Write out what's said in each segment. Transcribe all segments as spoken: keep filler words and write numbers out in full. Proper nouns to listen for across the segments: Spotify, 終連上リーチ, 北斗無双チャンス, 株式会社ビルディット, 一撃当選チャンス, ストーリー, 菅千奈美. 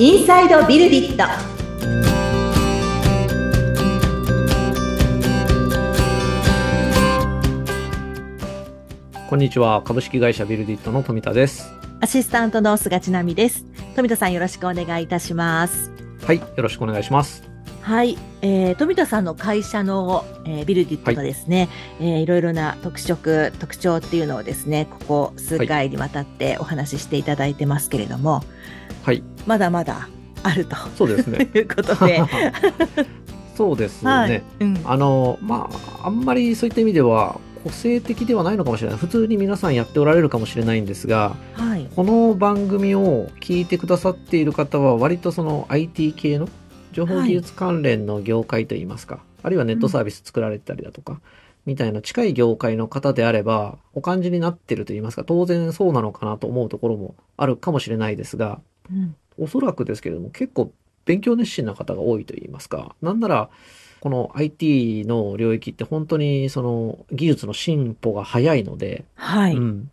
インサイドビルディット。こんにちは、株式会社ビルディットの富田です。アシスタントの菅千奈美です。富田さん、よろしくお願いいたします。はい、よろしくお願いします。はい、えー、富田さんの会社の、えー、ビルディットのですね、はい、えー、いろいろな特色特徴っていうのをですね、ここ数回にわたってお話ししていただいてますけれども。はい、まだまだあると、そうですねいうことでそうですね、はい、うん、あのまああんまりそういった意味では個性的ではないのかもしれない、普通に皆さんやっておられるかもしれないんですが、はい、この番組を聞いてくださっている方は割とその アイティー 系の情報技術関連の業界といいますか、はい、あるいはネットサービス作られてたりだとか、うん、みたいな近い業界の方であればお感じになってるといいますか、当然そうなのかなと思うところもあるかもしれないですが、うん、おそらくですけれども結構勉強熱心な方が多いといいますか、なんならこの アイティー の領域って本当にその技術の進歩が早いので、はい、うん、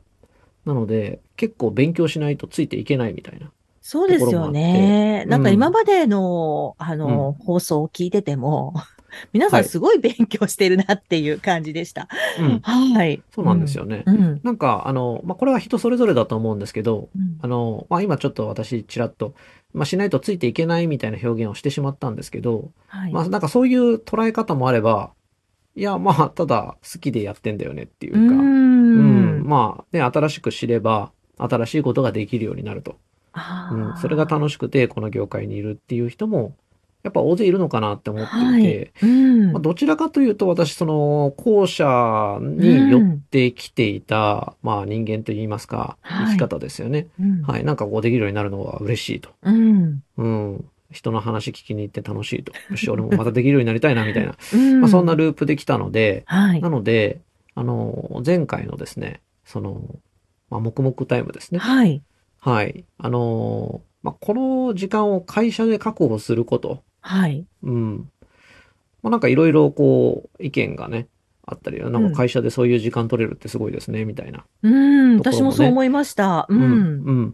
なので結構勉強しないとついていけないみたいな。そうですよね、うん、なんか今までの、あの、うん、放送を聞いてても皆さんすごい勉強してるなっていう感じでした。はい。うん、はい、そうなんですよね。うん、なんか、あの、まあ、これは人それぞれだと思うんですけど、うん、あの、まあ、今ちょっと私、ちらっと、まあ、しないとついていけないみたいな表現をしてしまったんですけど、はい、まあ、なんかそういう捉え方もあれば、いや、まあ、ただ好きでやってんだよねっていうか、うん、うん、まあ、ね、新しく知れば、新しいことができるようになると。あ、うん、それが楽しくて、この業界にいるっていう人も、やっぱ大勢いるのかなって思っていて、はい、うん、まあ、どちらかというと私その後者に寄ってきていた、うん、まあ人間といいますか、はい、生き方ですよね、うん、はい、なんかこうできるようになるのは嬉しいと、うんうん、人の話聞きに行って楽しいと、よし俺もまたできるようになりたいなみたいな、うん、まあ、そんなループできたので、はい、なのであの前回のですねその、まあ、黙々タイムですね、はい、はい、あの、まあ、この時間を会社で確保すること、はい、うん、まあ、なんかいろいろこう意見がねあったり、なんか会社でそういう時間取れるってすごいですね、うん、みたいな、うん、私もそう思いました。うん、うん、う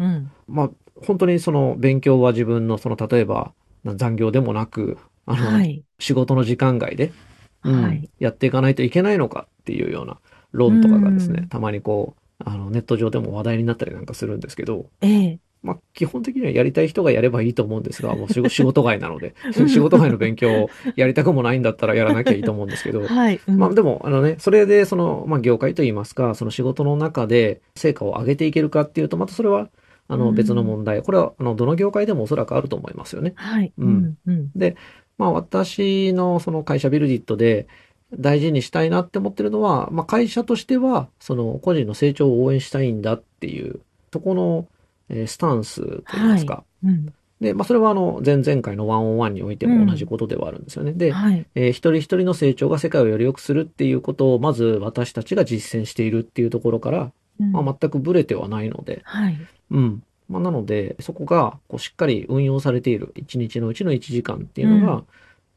ん、まあ本当にその勉強は自分のその例えば残業でもなく、あの、はい、仕事の時間外で、うん、はい、やっていかないといけないのかっていうような論とかがですね、うん、たまにこうあのネット上でも話題になったりなんかするんですけど、ええ、まあ、基本的にはやりたい人がやればいいと思うんですが、もう仕事外なので仕事外の勉強をやりたくもないんだったらやらなきゃいいと思うんですけど、はい、うん、まあ、でもあの、ね、それでその、まあ、業界といいますかその仕事の中で成果を上げていけるかっていうとまたそれはあの別の問題、うん、これはあのどの業界でもおそらくあると思いますよね。はい、うん、うん、で、まあ、私のその会社ビルディットで大事にしたいなって思ってるのは、まあ、会社としてはその個人の成長を応援したいんだっていうそこのスタンスと言いますか、はい、うん、で、まあ、それはあの前々回のワンオンワンにおいても同じことではあるんですよね、うん、で、はい、えー、一人一人の成長が世界をより良くするっていうことをまず私たちが実践しているっていうところから、うん、まあ、全くブレてはないので、はい、うん、まあ、なのでそこがこうしっかり運用されている一日のうちのいちじかんっていうのが、うん、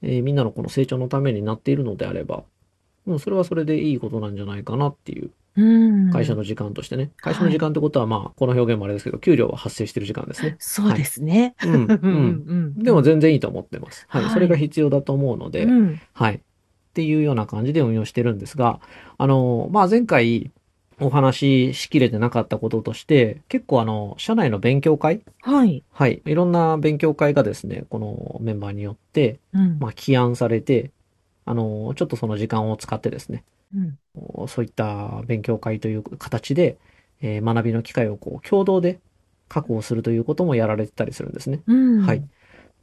えー、みんなのこの成長のためになっているのであれば、うん、それはそれでいいことなんじゃないかなっていう。うん、会社の時間としてね、会社の時間ってことは、まあ、はい、この表現もあれですけど、給料は発生してる時間ですね。そうですね。はい、うん、うん、でも全然いいと思ってます。はい、はい、それが必要だと思うので、うん、はい、っていうような感じで運用してるんですが、あの、まあ、前回お話ししきれてなかったこととして、結構あの社内の勉強会、はい、はい、いろんな勉強会がですね、このメンバーによって、うん、まあ、起案されて、あのちょっとその時間を使ってですね。うん、そういった勉強会という形で、えー、学びの機会をこう共同で確保するということもやられてたりするんですね、うん、はい。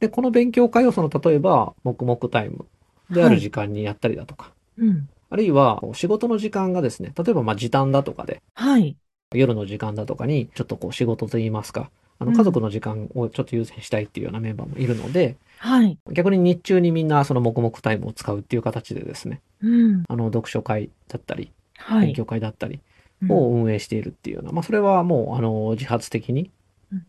で、この勉強会をその例えば黙々タイムである時間にやったりだとか、はい、うん、あるいは仕事の時間がですね、例えばまあ時短だとかで、はい、夜の時間だとかにちょっとこう仕事といいますか、あの家族の時間をちょっと優先したいっていうようなメンバーもいるので、はい、逆に日中にみんなその黙々タイムを使うっていう形でですね、うん、あの読書会だったり、はい、勉強会だったりを運営しているっていうような、うん、まあ、それはもうあの自発的に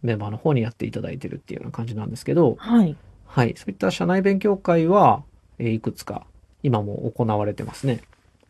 メンバーの方にやっていただいてるっていうような感じなんですけど、はいはい、そういった社内勉強会はいくつか今も行われてますね。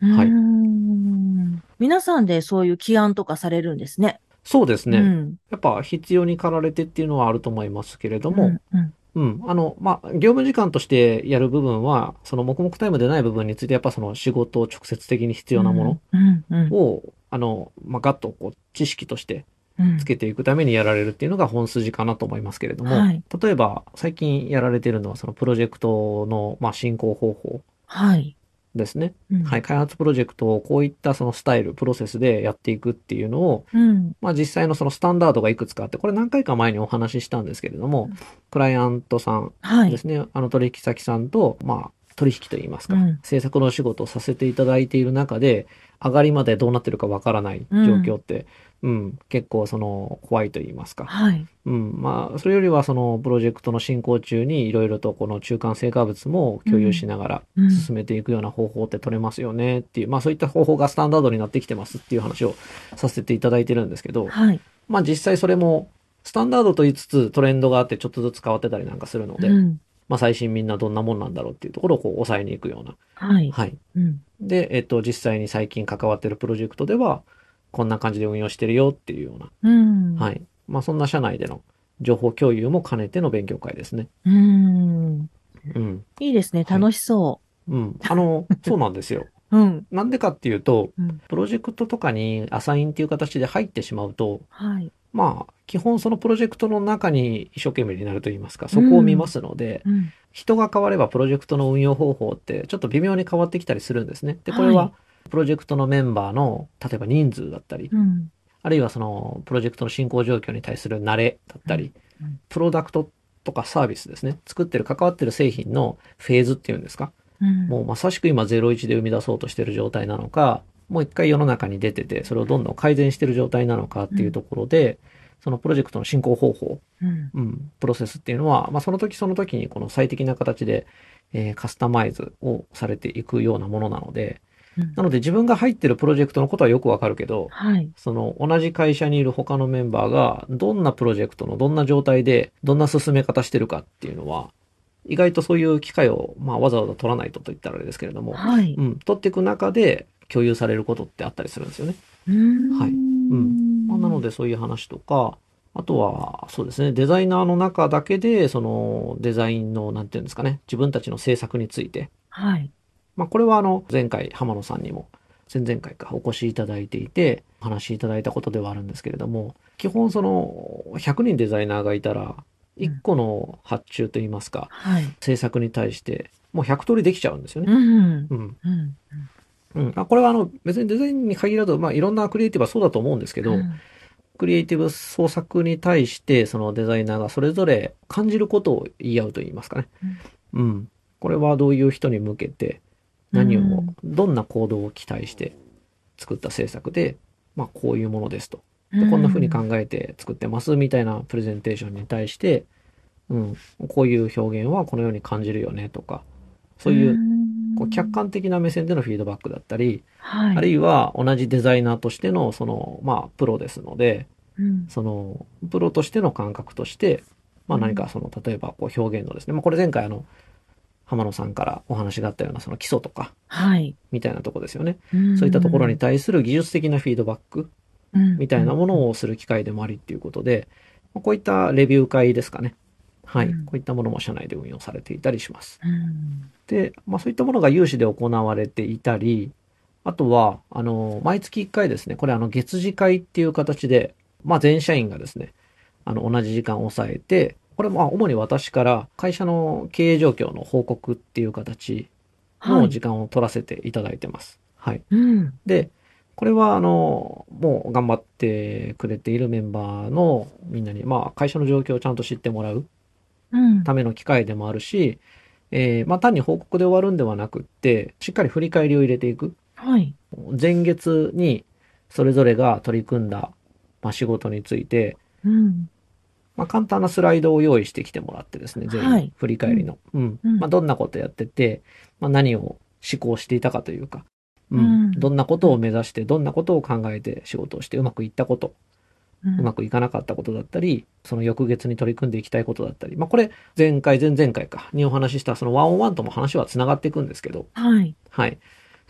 はい、うん、皆さんでそういう起案とかされるんですね。そうですうね。ん。やっぱ必要に駆られてっていうのはあると思いますけれどうも、ん。うん。うん、あの、まあ、業務時間としてやる部分は、その黙々タイムでない部分について、やっぱその仕事を直接的に必う要なもん。うん。うのん。を、あの、まあ、ガッとこう知識としてうつん。けていくためにやられるっていうのが本筋かなと思いますけれども、はい。例えば最近やられてるのはそのプロジェクトの、まあ、進行方法はい。ですね。うはい、ん。開発プロジェクトをこういったそのスタイル、プロセスでやっていくっていうのを、うん。まあ、実際のそのスタンダードがいくつかあって、これ何回か前にお話ししたんですけれども、クライアントさんはでい。すね、あの取引先さんと、まあ、取引といいますうか、ん。制作のお仕事をさせていただいている中で、上がりまでどうなってるかわからないう状況ん。って、うん、結構その怖いと言いますか。はい。うん、まあ、それよりはそのプロジェクトの進行中にいろいろとこの中間成果物もう共有しん。ながらうん。進めていくような方法って取れますよねっていう、まあ、そういった方法がスタンダードになってきてますっていう話をさせていただいてるんですけど、はい。まあ、実際それもスタンダードと言いつつトレンドがあってちょっとずつ変わってたりなんかするのうで、ん。まあ、最新みんなどんなもんなんだろうっていうところをこう抑えに行くような。はい。はい。うん。で、えっと、実際に最近関わってるプロジェクトでは、こんな感じで運用してるよっていうような。うん。はい。まあ、そんな社内での情報共有も兼ねての勉強会ですね。うん。うん。いいですね。はい。楽しそうん。あの、そうなんですよ。う。うん。なんでかっていうと、うん。プロジェクトとかにアサインっていう形で入ってしまうと、はい。まあ、基本そのプロジェクトの中に一生懸命になると言いますか、うそこを見まん。すので、うん。人が変わればプロジェクトの運用方法ってちょっと微妙に変わってきたりするんですね。で、これははい。プロジェクトのメンバーの、例えば人数だったり、うん。あるいはそのプロジェクトの進行状況に対する慣れだっうたん。り、うん。プロダクトとかサービスですね。作ってる、関わってる製品のフェーズっていうんですか。うもうん。まさしく今ゼロイチで生み出そうとしてる状態なのか、もう一回世の中に出てて、それをどんどん改善してる状態なのかっうていうん。ところで、そのプロジェクトの進行方法、うん。うん、プロセスっていうのは、まあ、その時その時にこの最適な形で、えーカスタマイズをされていくようなものなので、うん。なので自分が入ってるプロジェクトのことはよくわかるけど、はい。その同じ会社にいる他のメンバーがどんなプロジェクトのどんな状態でどんな進め方してるかっていうのは、意外とそういう機会を、まあ、わざわざ取らないとと言ったらあれですけれども、はい。うん、取っていく中で共有されることってあったりするんですよね。うーはい。うん。まあ、なのん。でそういう話とか、あとは、そうですね、デザイナーの中だけで、そのデザインの、なんていうんですかね、自分たちの制作について。はい。まあ、これはあの、前回、浜野さんにも、前々回か、お越しいただいていて、お話しいただいたことではあるんですけれども、基本その、ひゃくにんデザイナーがいたら、う1ん。個の発注といいますか、はい。制作に対して、もうひゃく通りできちゃうんですよね。うん。うん。うん。うん。あ、これはあの、別にデザインに限らず、まあ、いろんなクリエイティブはそうだと思うんですけうど、ん。クリエイティブ創作に対して、そのデザイナーがそれぞれ感じることを言い合うと言いますかね。うん。うん。これはどういう人に向けて、う何を、ん。どんな行動を期待して作った制作で、まあ、こういうものですと。うで、こんな風に考ん。えて作ってますみたいなプレゼンテーションに対して、うん、こういう表現はこのように感じるよねとか、うそういう、こう客ん。観的な目線でのフィードバックだったり、はあるい。いは同じデザイナーとしての、その、まあ、プロですので、うん。その、プロとしての感覚として、まうあ、何ん。かその、例えばこう表現のですね、まあ、これ前回あの、浜野さんからお話があったような、その基礎とか、はい。みたいなとこですよね。うそういったところにん。対する技術的なフィードバックうん。みたういなん。もうのん。をする機会でもありっていうことで、まあ、こういったレビュー会ですかね。はうい。こん。ういったものも社内で運用されていたりします。うん。で、まあ、そういったものが有志で行われていたり、あとは、あの、毎月いっかいですね、これあの、月次会っていう形で、まあ、全社員がですね、あの、同じ時間を抑えて、これも、まあ、主に私から会社の経営状況の報告っていう形はのい。時間を取らせていただいてます。はい。うん。で、これはあの、もう頑張ってくれているメンバーのみんなに、まあ、会社の状況をちゃんと知ってもらううん。ための機会でもあるし、えーまあ、単に報告で終わるんではなくって、しっかり振り返りを入れていく。はい。前月にそれぞれが取り組んだ、まあ、仕事について、うん。まあ、簡単なスライドを用意してきてもらってですね、全は員、い。振りう返りん。の。うん。うまあ、ん。どんなことやってて、まあ、何を思考していたかというか、ううん。ん。どんなことを目指して、どんなことを考えて仕事をして、うまくいったこと、ううまん。くいかなかったことだったり、その翌月に取り組んでいきたいことだったり、まあ、これ、前回、前々回か、にお話しした、そのワンオンワンとも話はつながっていくんですけど、はい。はい。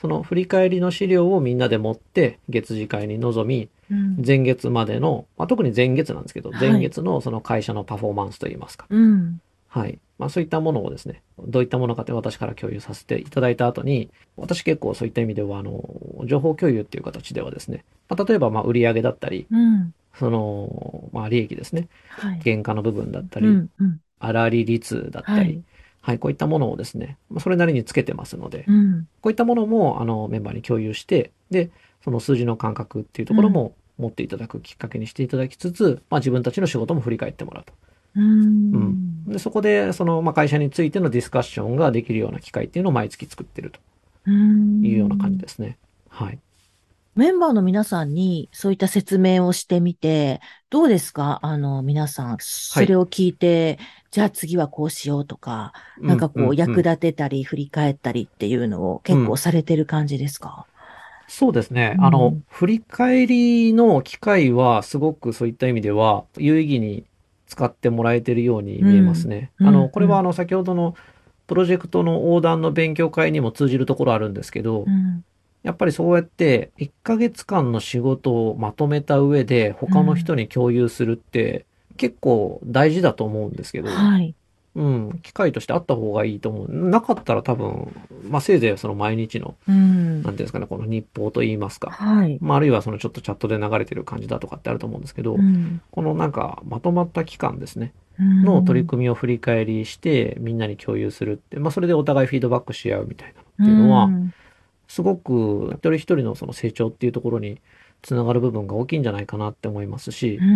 その振り返りの資料をみんなで持って月次会に臨み、うん、前月までの、まあ、特に前月なんですけど、はい、前月のその会社のパフォーマンスといいますか、うんはいまあ、そういったものをですね、どういったものかって私から共有させていただいた後に、私結構そういった意味ではあの情報共有っていう形ではですね、まあ、例えばまあ売上だったり、うん、そのまあ利益ですね、はい、原価の部分だったり、うんうん、粗利率だったり、はいはい、こういったものをですね、それなりにつけてますので、うん、こういったものもあのメンバーに共有して、で、その数字の感覚っていうところも持っていただくきっかけにしていただきつつ、うんまあ、自分たちの仕事も振り返ってもらうと。うんうん、でそこでその、まあ、会社についてのディスカッションができるような機会っていうのを毎月作ってるというような感じですね。はい。メンバーの皆さんにそういった説明をしてみて、どうですか？あの、皆さん、それを聞いて、はい、じゃあ次はこうしようとか、なんかこう役立てたり振り返ったりっていうのを結構されてる感じですか？うん、そうですね。あの、うん、振り返りの機会はすごくそういった意味では有意義に使ってもらえてるように見えますね。うん、あの、これはあの、先ほどのプロジェクトの横断の勉強会にも通じるところあるんですけど、うんやっぱりそうやっていっかげつかんの仕事をまとめた上で他の人に共有するって結構大事だと思うんですけど、うんはいうん、機会としてあった方がいいと思う。なかったら多分、まあ、せいぜいその毎日の、うん、なんていうんですかね、この日報といいますか、はいまあ、あるいはそのちょっとチャットで流れてる感じだとかってあると思うんですけど、うん、このなんかまとまった期間ですね、うん、の取り組みを振り返りしてみんなに共有するって、まあ、それでお互いフィードバックし合うみたいなのっていうのは、うんすごく一人一人のその成長っていうところにつながる部分が大きいんじゃないかなって思いますし、うんう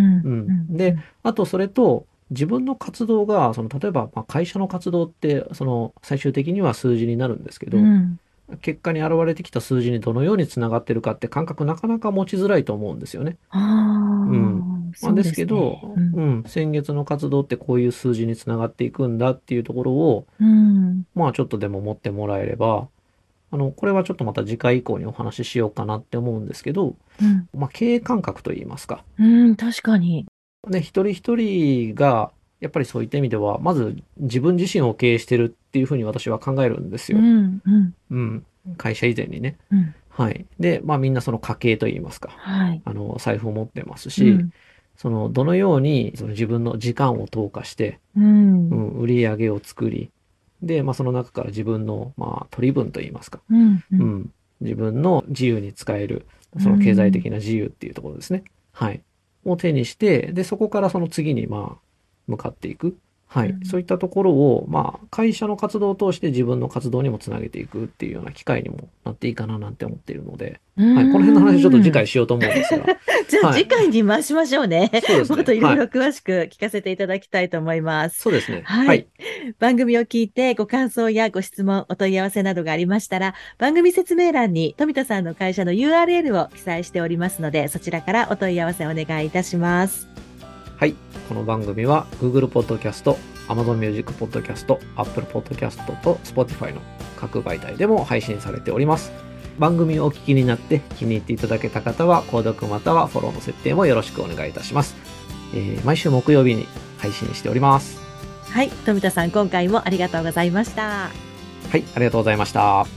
ん、であとそれと自分の活動がその例えばまあ会社の活動ってその最終的には数字になるんですけど、うん、結果に現れてきた数字にどのようにつながってるかって感覚なかなか持ちづらいと思うんですよね。あうんまあ、ですけど、そうですね。うんうん、先月の活動ってこういう数字につながっていくんだっていうところを、うん、まあちょっとでも持ってもらえればあの、これはちょっとまた次回以降にお話ししようかなって思うんですけど、うん、まあ経営感覚といいますか。うん、確かに。ね、一人一人が、やっぱりそういった意味では、まず自分自身を経営してるっていうふうに私は考えるんですよ。うん、うん。うん。会社以前にね。うん。はい。で、まあみんなその家計といいますか。はい。あの、財布を持ってますし、うんその、どのようにその自分の時間を投下して、うん。うん、売り上げを作り、で、まあ、その中から自分の、まあ、取り分といいますか、うんうんうん、自分の自由に使える、その経済的な自由っていうところですね。うん、はい。を手にして、で、そこからその次に、まあ、向かっていく。はい、うん。そういったところを、まあ、会社の活動を通して自分の活動にもつなげていくっていうような機会にもなっていいかななんて思っているので、はい。この辺の話ちょっと次回しようと思うんですが。じゃあ次回に回しましょうね。はい、そうですね。もっといろいろ詳しく聞かせていただきたいと思います。そうですね。はい。はい、番組を聞いてご感想やご質問、お問い合わせなどがありましたら、番組説明欄に富田さんの会社の ユーアールエル を記載しておりますので、そちらからお問い合わせお願いいたします。はい。この番組は Google Podcast、Amazon Music Podcast、Apple Podcast と Spotify の各媒体でも配信されております。番組をお聞きになって気に入っていただけた方は、購読またはフォローの設定もよろしくお願いいたします。えー、毎週木曜日に配信しております。はい。富田さん、今回もありがとうございました。はい。ありがとうございました。